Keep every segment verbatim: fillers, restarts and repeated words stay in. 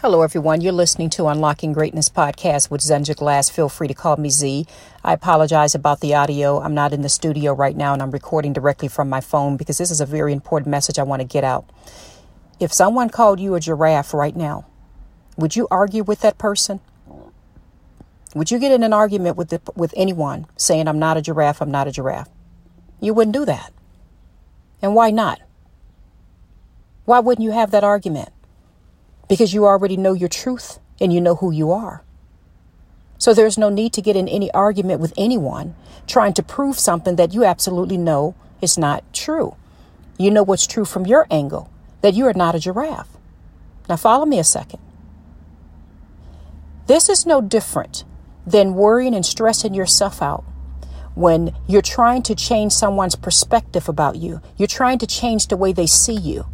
Hello, everyone. You're listening to Unlocking Greatness Podcast with Zunja Glass. Feel free to call me Z. I apologize about the audio. I'm not in the studio right now, and I'm recording directly from my phone because this is a very important message I want to get out. If someone called you a giraffe right now, would you argue with that person? Would you get in an argument with the, with anyone saying, I'm not a giraffe, I'm not a giraffe? You wouldn't do that. And why not? Why wouldn't you have that argument? Because you already know your truth and you know who you are. So there's no need to get in any argument with anyone trying to prove something that you absolutely know is not true. You know what's true from your angle, that you are not a giraffe. Now follow me a second. This is no different than worrying and stressing yourself out when you're trying to change someone's perspective about you. You're trying to change the way they see you.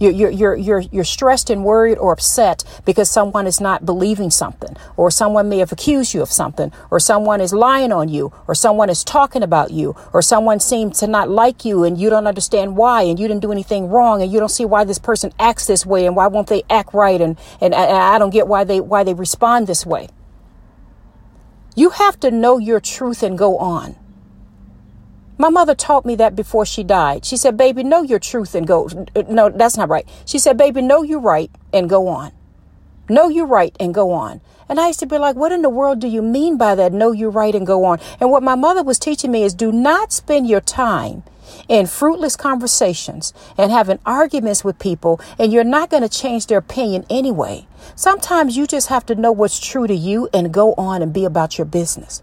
You're, you're, you're, you're stressed and worried or upset because someone is not believing something, or someone may have accused you of something, or someone is lying on you, or someone is talking about you, or someone seems to not like you and you don't understand why, and you didn't do anything wrong, and you don't see why this person acts this way, and why won't they act right, and, and I, I don't get why they why they respond this way. You have to know your truth and go on. My mother taught me that before she died. She said, baby, know your truth and go. No, that's not right. She said, baby, know you're right and go on. Know you're right and go on. And I used to be like, what in the world do you mean by that? Know you're right and go on. And what my mother was teaching me is do not spend your time in fruitless conversations and having arguments with people. And you're not going to change their opinion anyway. Sometimes you just have to know what's true to you and go on and be about your business.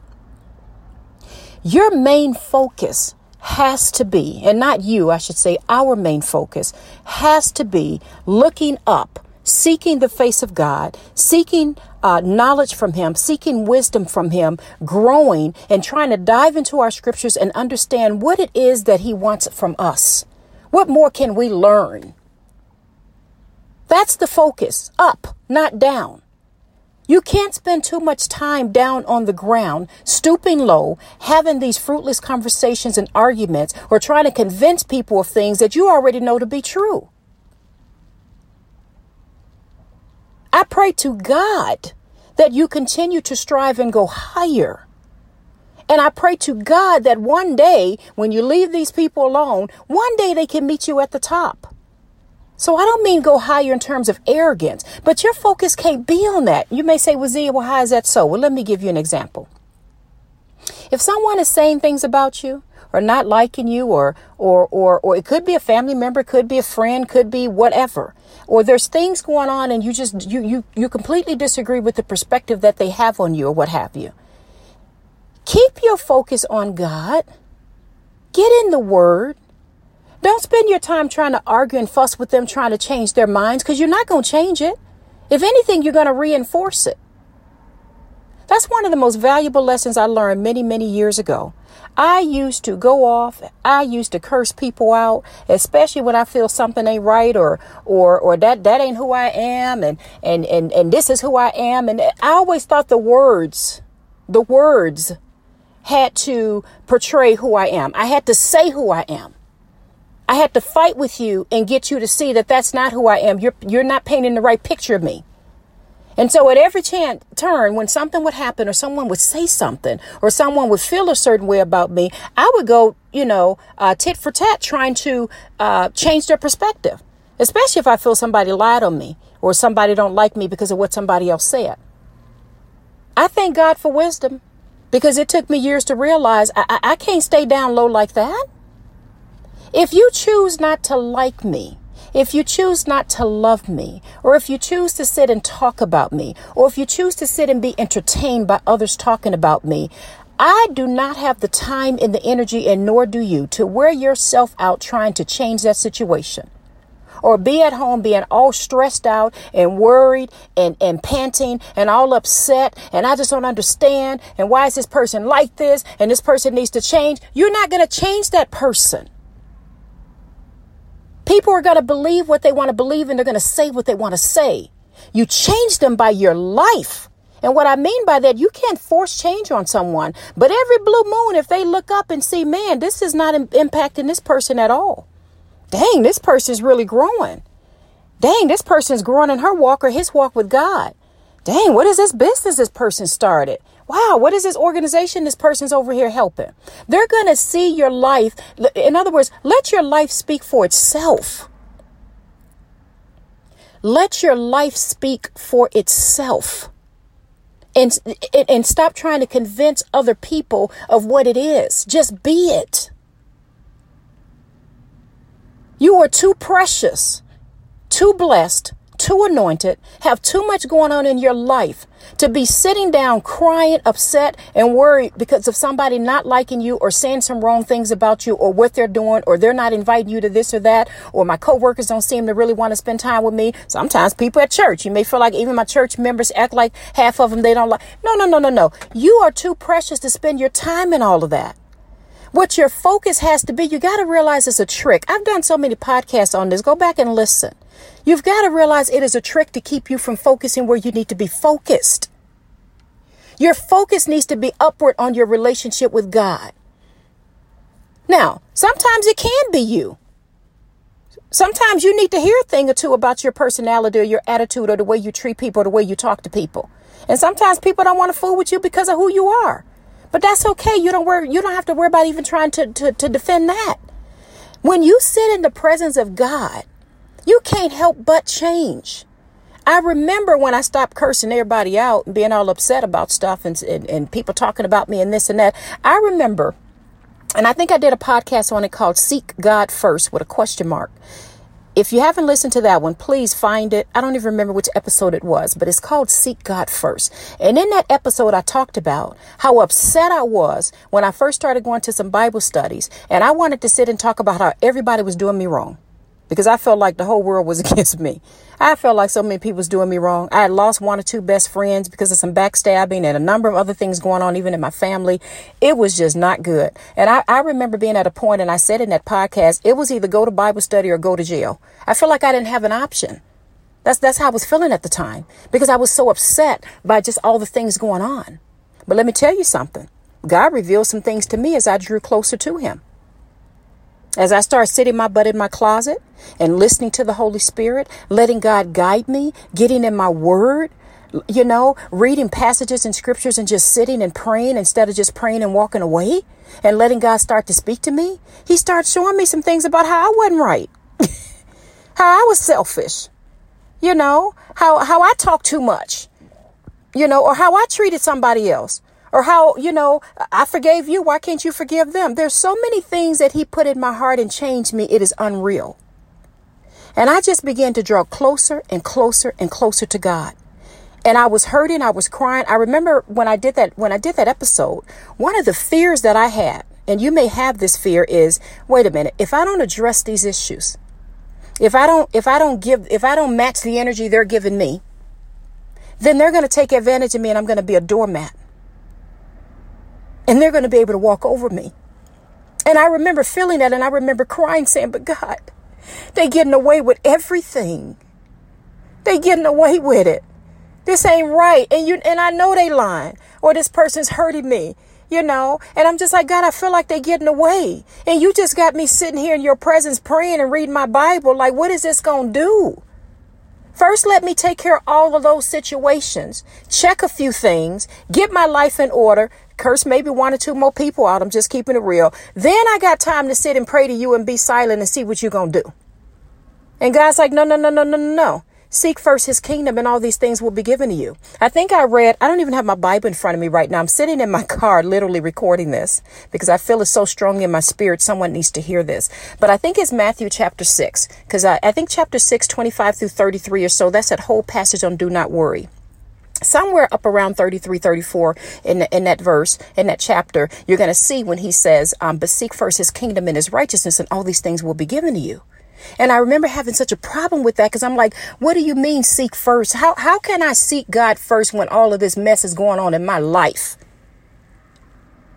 Your main focus has to be, and not you, I should say, our main focus has to be looking up, seeking the face of God, seeking uh, knowledge from Him, seeking wisdom from Him, growing and trying to dive into our scriptures and understand what it is that He wants from us. What more can we learn? That's the focus, up, not down. You can't spend too much time down on the ground, stooping low, having these fruitless conversations and arguments, or trying to convince people of things that you already know to be true. I pray to God that you continue to strive and go higher. And I pray to God that one day, when you leave these people alone, one day they can meet you at the top. So I don't mean go higher in terms of arrogance, but your focus can't be on that. You may say, well, Zia, well, how is that so? Well, let me give you an example. If someone is saying things about you or not liking you or or or or it could be a family member, could be a friend, could be whatever, or there's things going on and you just you you, you completely disagree with the perspective that they have on you or what have you. Keep your focus on God. Get in the Word. Don't spend your time trying to argue and fuss with them, trying to change their minds, because you're not going to change it. If anything, you're going to reinforce it. That's one of the most valuable lessons I learned many, many years ago. I used to go off. I used to curse people out, especially when I feel something ain't right or or or that that ain't who I am. And and and, and this is who I am. And I always thought the words, the words had to portray who I am. I had to say who I am. I had to fight with you and get you to see that that's not who I am. You're you're not painting the right picture of me. And so at every chance, turn, when something would happen or someone would say something or someone would feel a certain way about me, I would go, you know, uh, tit for tat trying to uh, change their perspective, especially if I feel somebody lied on me or somebody don't like me because of what somebody else said. I thank God for wisdom because it took me years to realize I, I, I can't stay down low like that. If you choose not to like me, if you choose not to love me, or if you choose to sit and talk about me, or if you choose to sit and be entertained by others talking about me, I do not have the time and the energy, and nor do you, to wear yourself out trying to change that situation. Or be at home being all stressed out and worried and, and panting and all upset. And I just don't understand. And why is this person like this? And this person needs to change. You're not going to change that person. People are going to believe what they want to believe and they're going to say what they want to say. You change them by your life. And what I mean by that, you can't force change on someone. But every blue moon, if they look up and see, man, this is not impacting this person at all. Dang, this person is really growing. Dang, this person's growing in her walk or his walk with God. Dang, what is this business this person started? Wow, what is this organization this person's over here helping? They're going to see your life. In other words, let your life speak for itself. Let your life speak for itself. And, and stop trying to convince other people of what it is. Just be it. You are too precious, too blessed, too anointed, have too much going on in your life to be sitting down crying, upset, and worried because of somebody not liking you or saying some wrong things about you or what they're doing, or they're not inviting you to this or that, or my coworkers don't seem to really want to spend time with me. Sometimes people at church, you may feel like even my church members act like half of them they don't like. No, no, no, no, no. You are too precious to spend your time in all of that. What your focus has to be, you got to realize it's a trick. I've done so many podcasts on this. Go back and listen. You've got to realize it is a trick to keep you from focusing where you need to be focused. Your focus needs to be upward on your relationship with God. Now, sometimes it can be you. Sometimes you need to hear a thing or two about your personality or your attitude or the way you treat people or the way you talk to people. And sometimes people don't want to fool with you because of who you are. But that's okay. You don't worry. You don't have to worry about even trying to, to, to defend that. When you sit in the presence of God, you can't help but change. I remember when I stopped cursing everybody out and being all upset about stuff and, and, and people talking about me and this and that. I remember, and I think I did a podcast on it called Seek God First with a question mark. If you haven't listened to that one, please find it. I don't even remember which episode it was, but it's called Seek God First. And in that episode, I talked about how upset I was when I first started going to some Bible studies. And I wanted to sit and talk about how everybody was doing me wrong because I felt like the whole world was against me. I felt like so many people was doing me wrong. I had lost one or two best friends because of some backstabbing and a number of other things going on, even in my family. It was just not good. And I, I remember being at a point, and I said in that podcast, it was either go to Bible study or go to jail. I feel like I didn't have an option. That's that's how I was feeling at the time because I was so upset by just all the things going on. But let me tell you something. God revealed some things to me as I drew closer to him. As I started sitting my butt in my closet and listening to the Holy Spirit, letting God guide me, getting in my word, you know, reading passages in scriptures and just sitting and praying instead of just praying and walking away and letting God start to speak to me. He started showing me some things about how I wasn't right, how I was selfish, you know, how, how I talked too much, you know, or how I treated somebody else. Or how, you know, I forgave you. Why can't you forgive them? There's so many things that he put in my heart and changed me. It is unreal. And I just began to draw closer and closer and closer to God. And I was hurting. I was crying. I remember when I did that, when I did that episode, one of the fears that I had, and you may have this fear, is, wait a minute, if I don't address these issues, if I don't, if I don't give, if I don't match the energy they're giving me, then they're going to take advantage of me and I'm going to be a doormat. And they're going to be able to walk over me. And I remember feeling that. And I remember crying, saying, but God, they getting away with everything. They getting away with it. This ain't right. And you and I know they lying, or this person's hurting me, you know. And I'm just like, God, I feel like they getting away. And you just got me sitting here in your presence praying and reading my Bible. Like, what is this going to do? First, let me take care of all of those situations, check a few things, get my life in order, curse maybe one or two more people out. I'm just keeping it real. Then I got time to sit and pray to you and be silent and see what you're going to do. And God's like, no, no, no, no, no, no. Seek first his kingdom and all these things will be given to you. I think I read, I don't even have my Bible in front of me right now. I'm sitting in my car literally recording this because I feel it so strongly in my spirit. Someone needs to hear this. But I think it's Matthew chapter six, because I, I think chapter six, twenty-five through thirty-three or so. That's that whole passage on do not worry. Somewhere up around thirty-three, thirty-four in, the, in that verse, in that chapter, you're going to see when he says, um, but seek first his kingdom and his righteousness and all these things will be given to you. And I remember having such a problem with that because I'm like, what do you mean seek first? How how can I seek God first when all of this mess is going on in my life?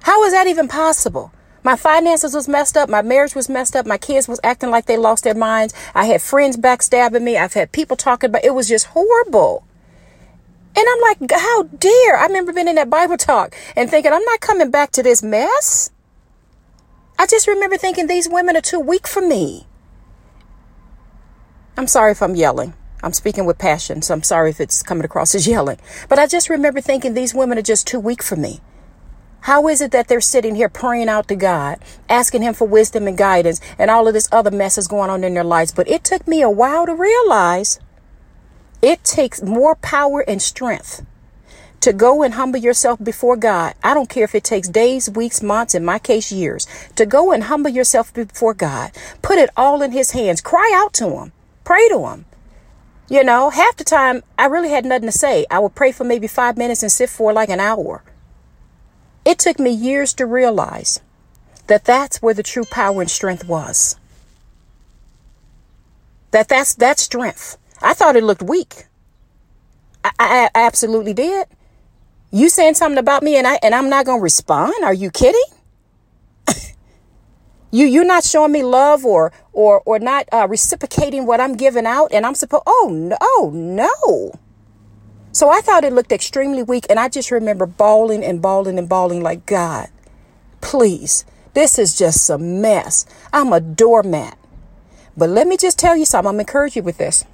How is that even possible? My finances was messed up. My marriage was messed up. My kids was acting like they lost their minds. I had friends backstabbing me. I've had people talking about it was just horrible. And I'm like, how dare? I remember being in that Bible talk and thinking, I'm not coming back to this mess. I just remember thinking these women are too weak for me. I'm sorry if I'm yelling. I'm speaking with passion, so I'm sorry if it's coming across as yelling. But I just remember thinking these women are just too weak for me. How is it that they're sitting here praying out to God, asking him for wisdom and guidance, and all of this other mess is going on in their lives? But it took me a while to realize it takes more power and strength to go and humble yourself before God. I don't care if it takes days, weeks, months, in my case, years, to go and humble yourself before God. Put it all in his hands. Cry out to him. Pray to him. You know, half the time, I really had nothing to say. I would pray for maybe five minutes and sit for like an hour. It took me years to realize that that's where the true power and strength was. That that's that strength. I thought it looked weak. I, I, I absolutely did. You saying something about me and I and I'm not going to respond? Are you kidding? you you're not showing me love or or or not uh, reciprocating what I'm giving out, and I'm supposed. Oh no, oh no. So I thought it looked extremely weak, and I just remember bawling and bawling and bawling like, God, please, this is just a mess. I'm a doormat. But let me just tell you something. I'm going to encourage you with this.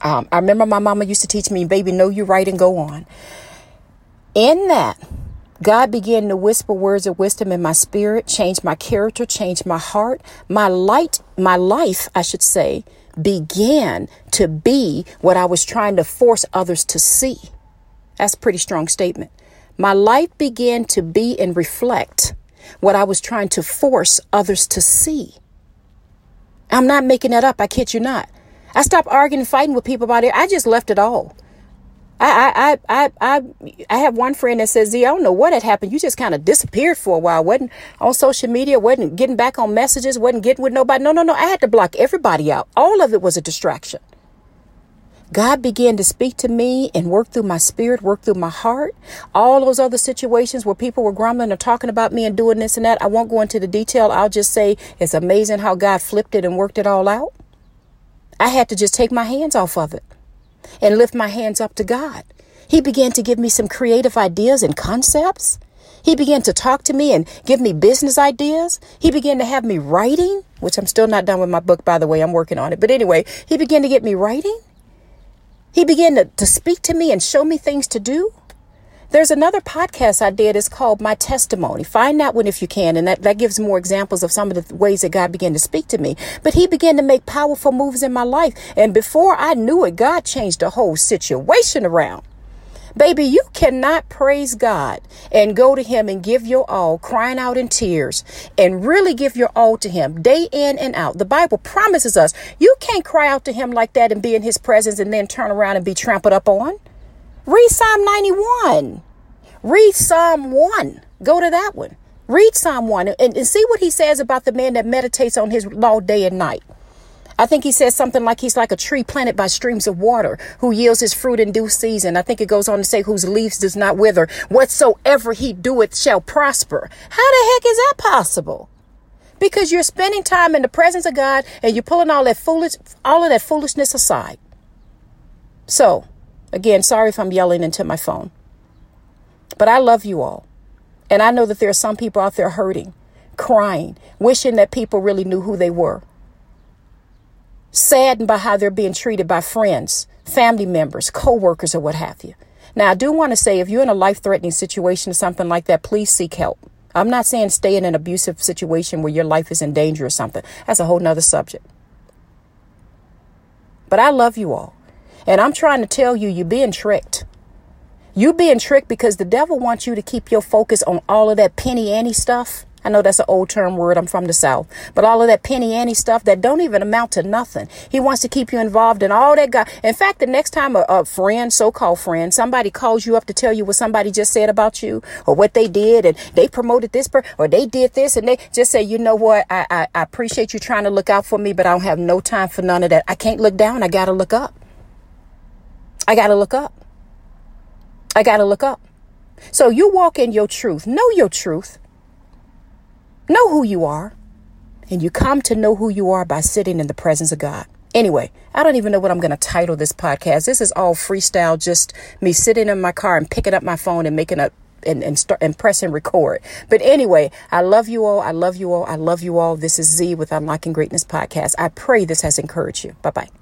Um, I remember my mama used to teach me, baby, know your right and go on. In that, God began to whisper words of wisdom in my spirit, change my character, change my heart, my light, my life, I should say, began to be what I was trying to force others to see. That's a pretty strong statement. My life began to be and reflect what I was trying to force others to see. I'm not making that up. I kid you not. I stopped arguing and fighting with people about it. I just left it all. I I I I I have one friend that says, Z, I don't know what had happened. You just kind of disappeared for a while. Wasn't on social media, wasn't getting back on messages, wasn't getting with nobody. No, no, no. I had to block everybody out. All of it was a distraction. God began to speak to me and work through my spirit, work through my heart. All those other situations where people were grumbling or talking about me and doing this and that. I won't go into the detail. I'll just say it's amazing how God flipped it and worked it all out. I had to just take my hands off of it and lift my hands up to God. He began to give me some creative ideas and concepts. He began to talk to me and give me business ideas. He began to have me writing, which I'm still not done with my book, by the way. I'm working on it. But anyway, he began to get me writing. He began to, to speak to me and show me things to do. There's another podcast I did. It's called My Testimony. Find that one if you can. And that, that gives more examples of some of the ways that God began to speak to me. But he began to make powerful moves in my life. And before I knew it, God changed the whole situation around. Baby, you cannot praise God and go to him and give your all, crying out in tears, and really give your all to him day in and out. The Bible promises us you can't cry out to him like that and be in his presence and then turn around and be trampled up on. Read Psalm ninety-one. Read Psalm one. Go to that one. Read Psalm one and, and see what he says about the man that meditates on his law day and night. I think he says something like he's like a tree planted by streams of water who yields his fruit in due season. I think it goes on to say whose leaves does not wither. Whatsoever he doeth shall prosper. How the heck is that possible? Because you're spending time in the presence of God and you're pulling all that foolish, all of that foolishness aside. So, again, sorry if I'm yelling into my phone, but I love you all. And I know that there are some people out there hurting, crying, wishing that people really knew who they were. Saddened by how they're being treated by friends, family members, coworkers, or what have you. Now, I do want to say if you're in a life-threatening situation or something like that, please seek help. I'm not saying stay in an abusive situation where your life is in danger or something. That's a whole nother subject. But I love you all. And I'm trying to tell you, you're being tricked. You're being tricked because the devil wants you to keep your focus on all of that penny ante stuff. I know that's an old term word. I'm from the South. But all of that penny ante stuff that don't even amount to nothing. He wants to keep you involved in all that. God. In fact, the next time a, a friend, so-called friend, somebody calls you up to tell you what somebody just said about you or what they did and they promoted this per- or they did this and they just say, you know what? I, I, I appreciate you trying to look out for me, but I don't have no time for none of that. I can't look down. I got to look up. I got to look up. I got to look up. So you walk in your truth. Know your truth. Know who you are. And you come to know who you are by sitting in the presence of God. Anyway, I don't even know what I'm going to title this podcast. This is all freestyle, just me sitting in my car and picking up my phone and making up and, and start and press and record. But anyway, I love you all. I love you all. I love you all. This is Z with Unlocking Greatness Podcast. I pray this has encouraged you. Bye bye.